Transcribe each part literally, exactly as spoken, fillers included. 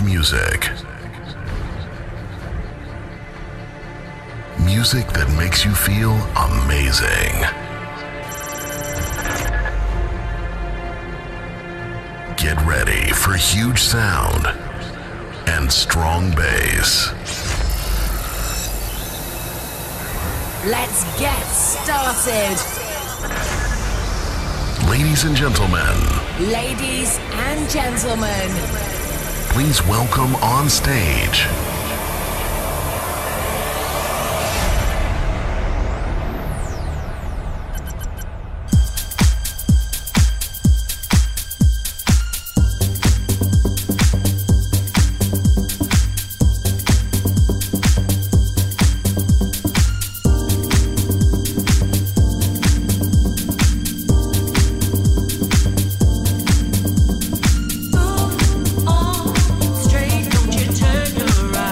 of music. Music that makes you feel amazing. Get ready for huge sound and strong bass. Let's get started. Ladies and gentlemen. Ladies and gentlemen. Please welcome on stage Don't you turn your eyes.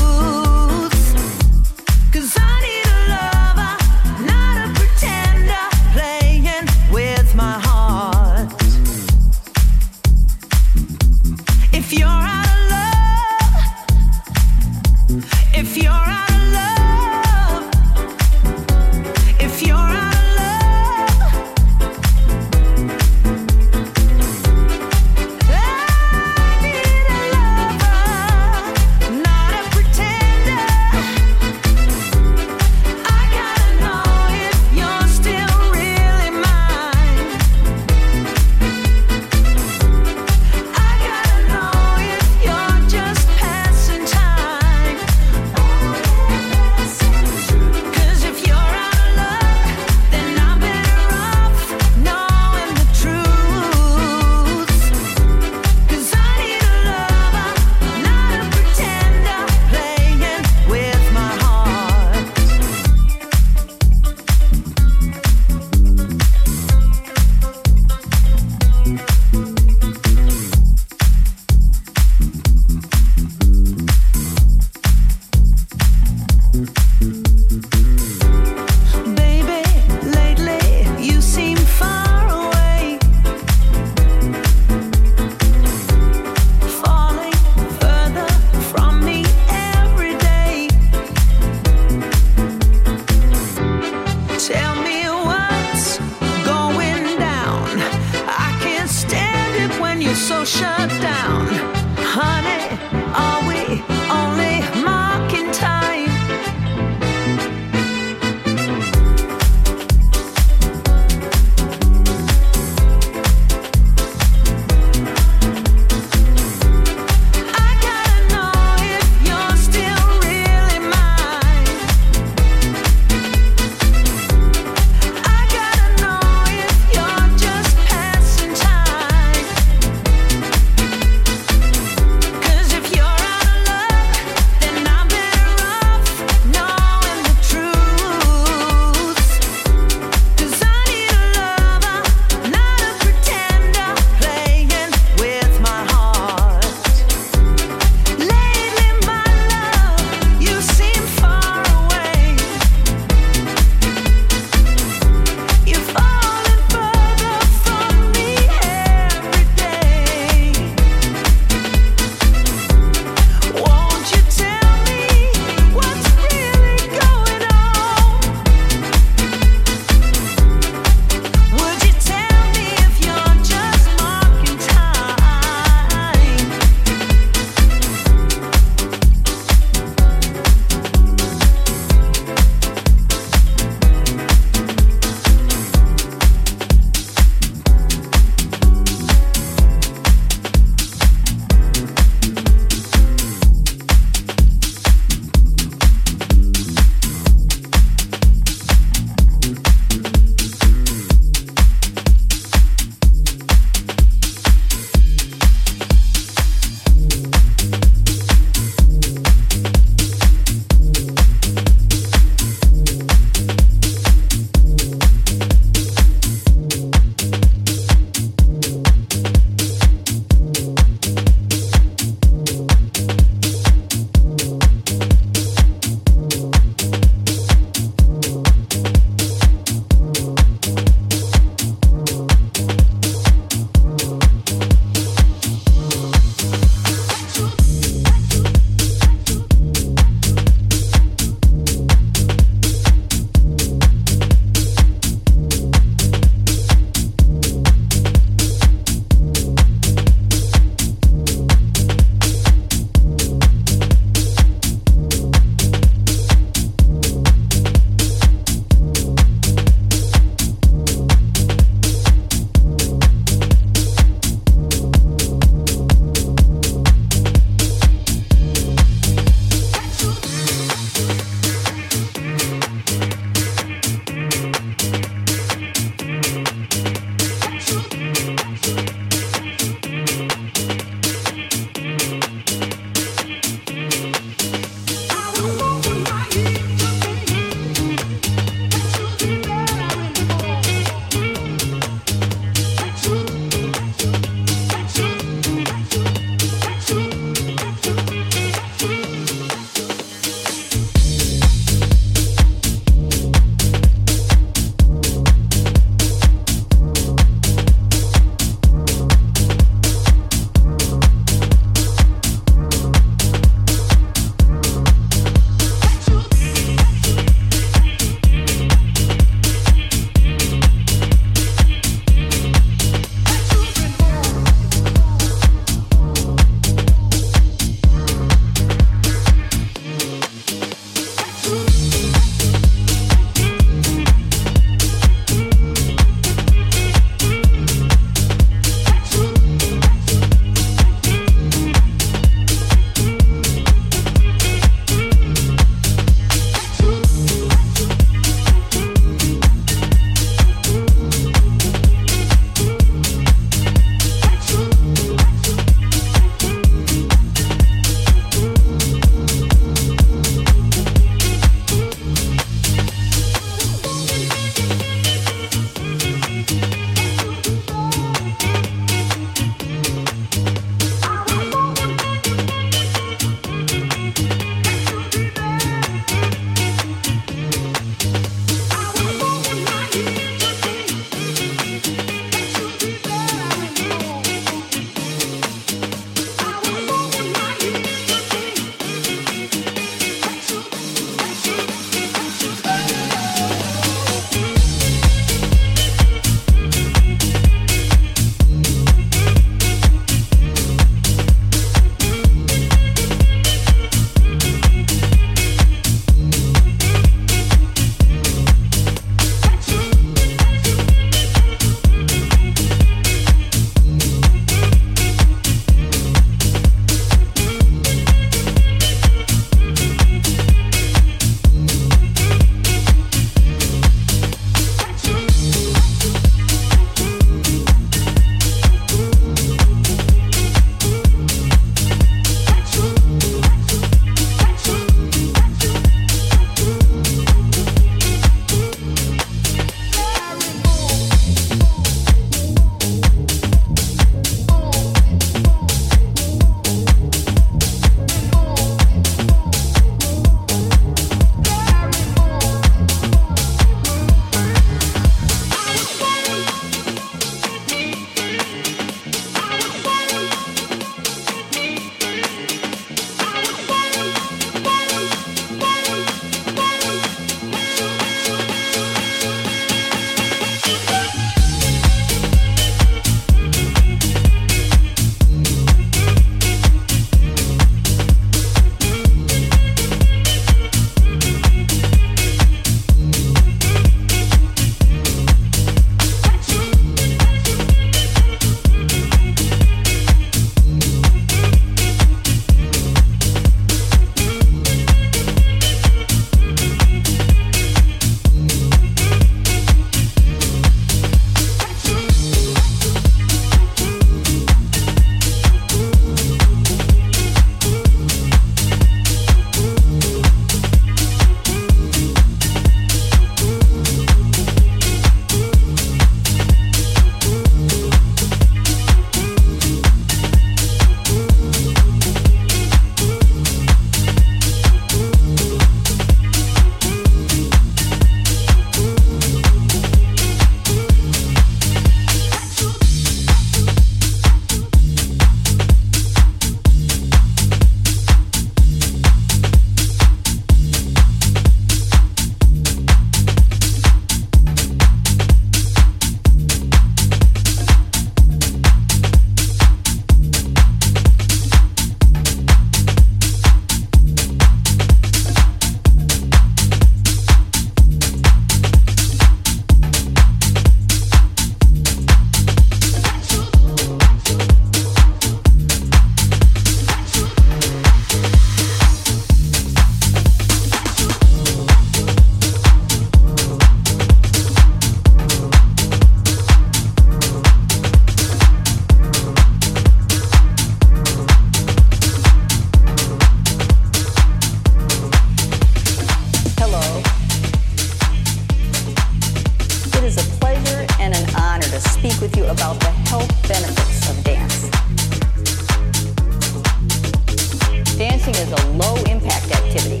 as a low-impact activity.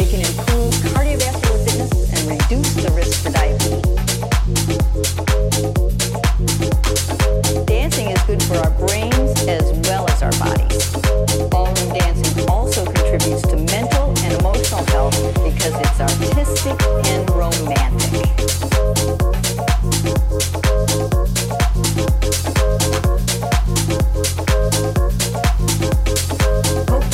It can improve cardiovascular fitness and reduce the risk for diabetes. Dancing is good for our brains as well as our bodies. Ballroom dancing also contributes to mental and emotional health because it's artistic and romantic. Hope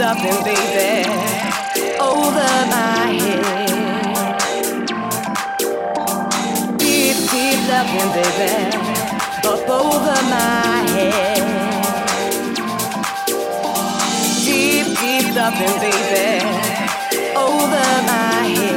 nothing, baby, over my head. Deep, deep loving, baby, up over my head. Deep, deep loving, baby, over my head.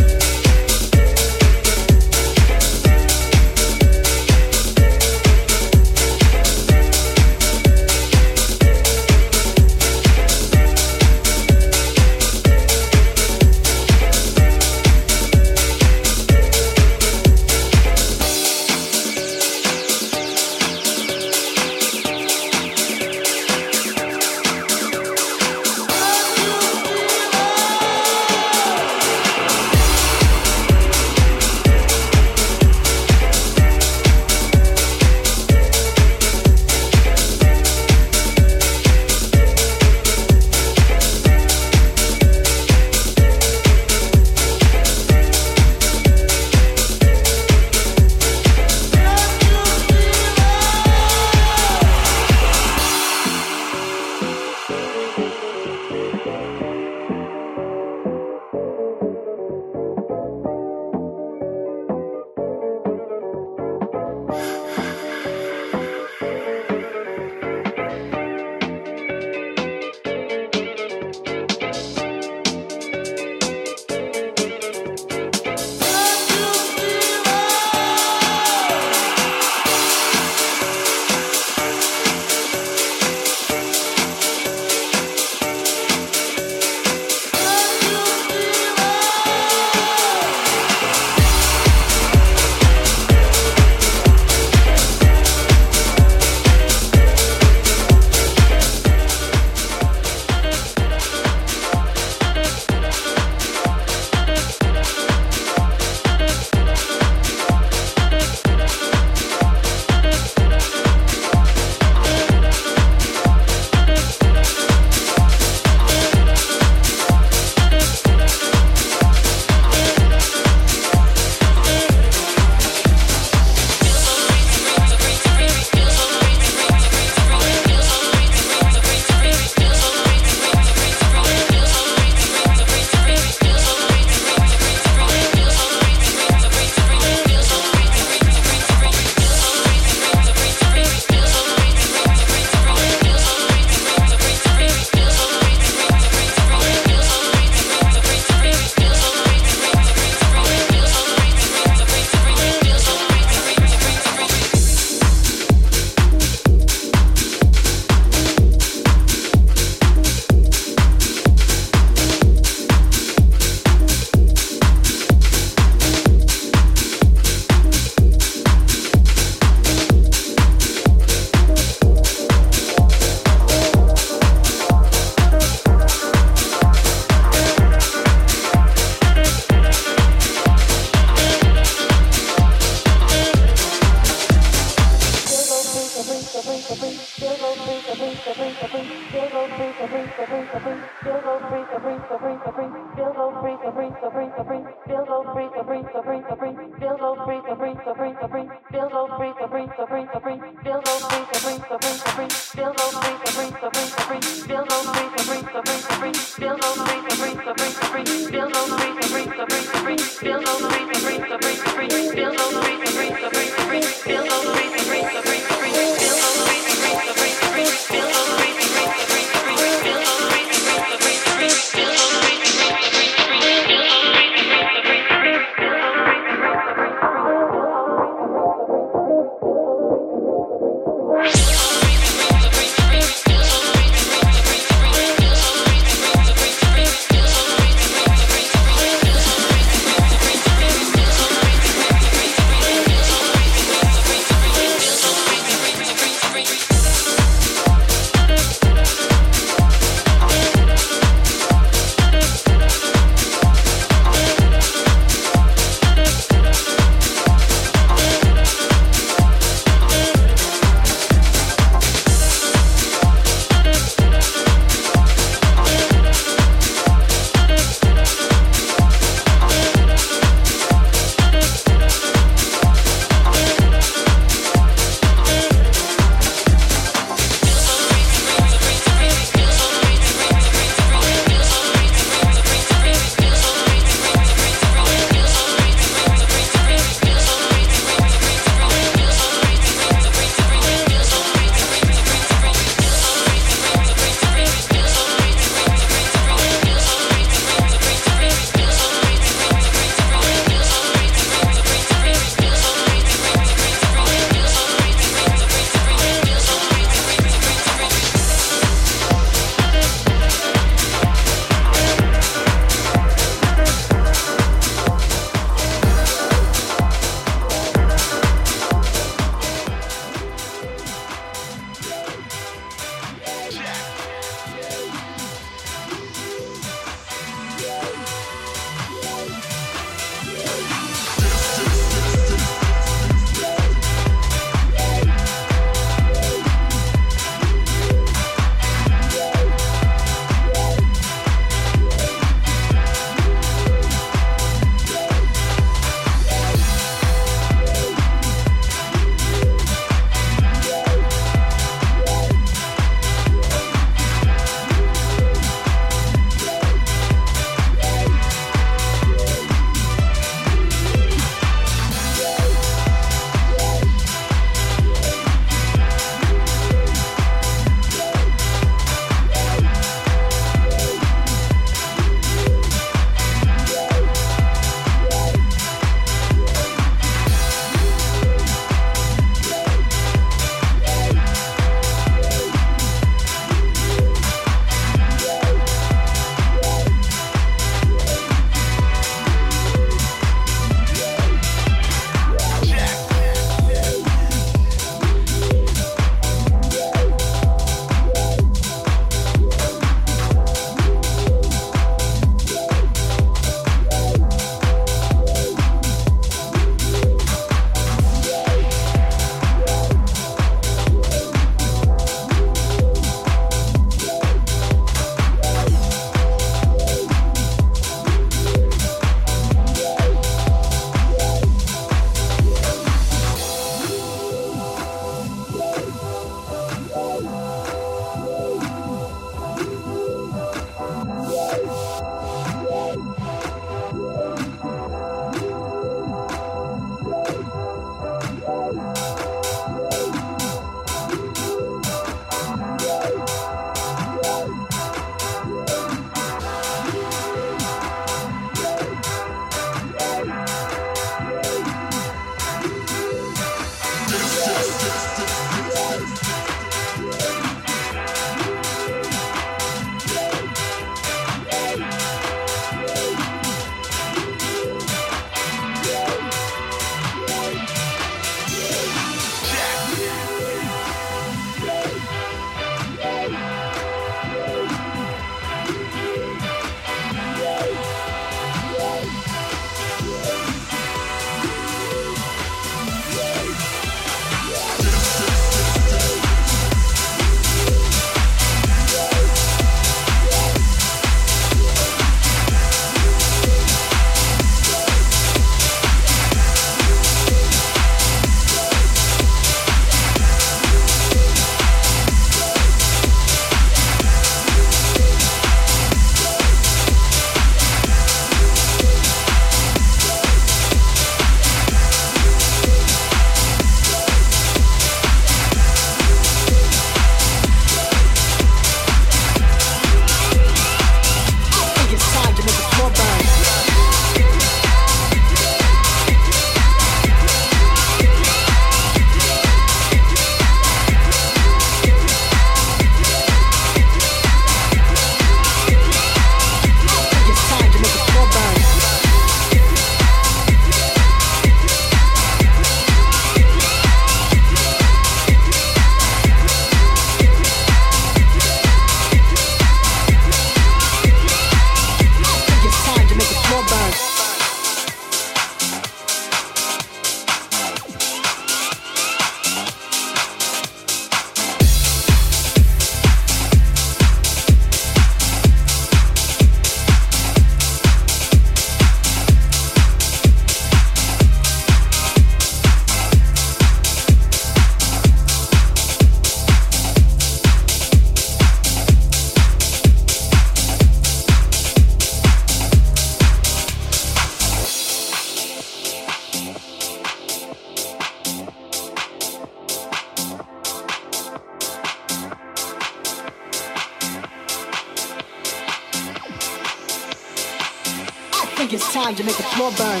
it's time to make the floor burn.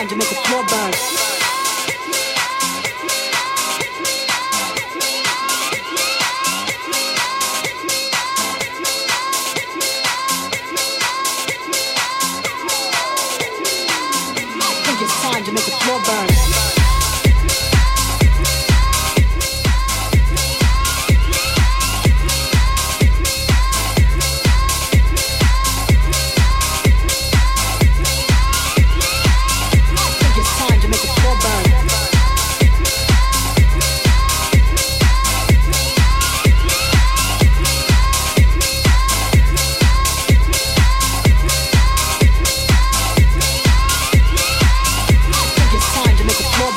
To make the floor burn. I think it's time to make the floor burn. More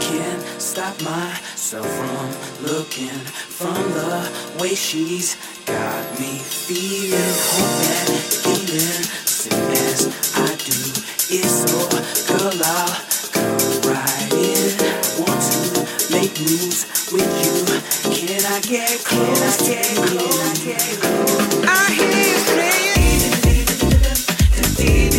can't stop myself from looking, from the way she's got me feeling, hoping, scheming, soon as I do it, so girl, I'll come right in. Want to make moves with you? Can I get close? Can I get close? Can I get close? I hear you playing. Oh,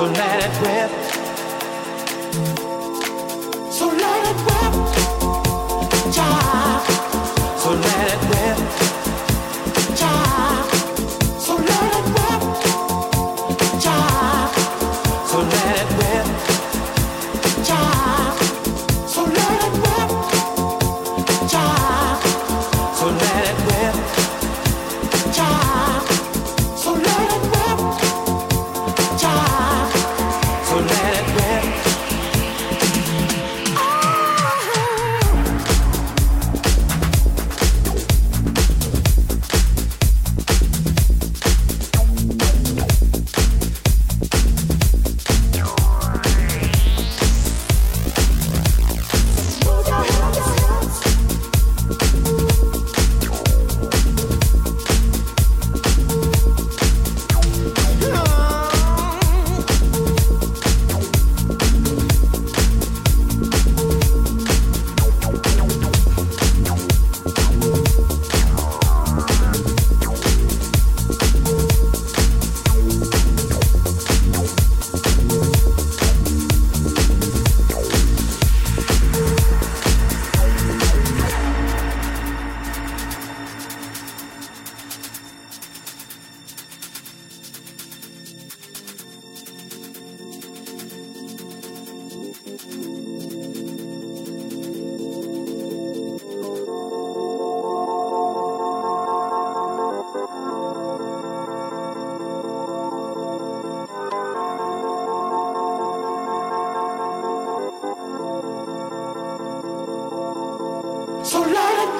So light it with, so light it with, child. So light it with, child. So light it with, child. So light it with, child. So light it with, child. So light it with, child. So light it with, child. So light it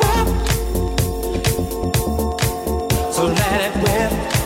with, so light it with.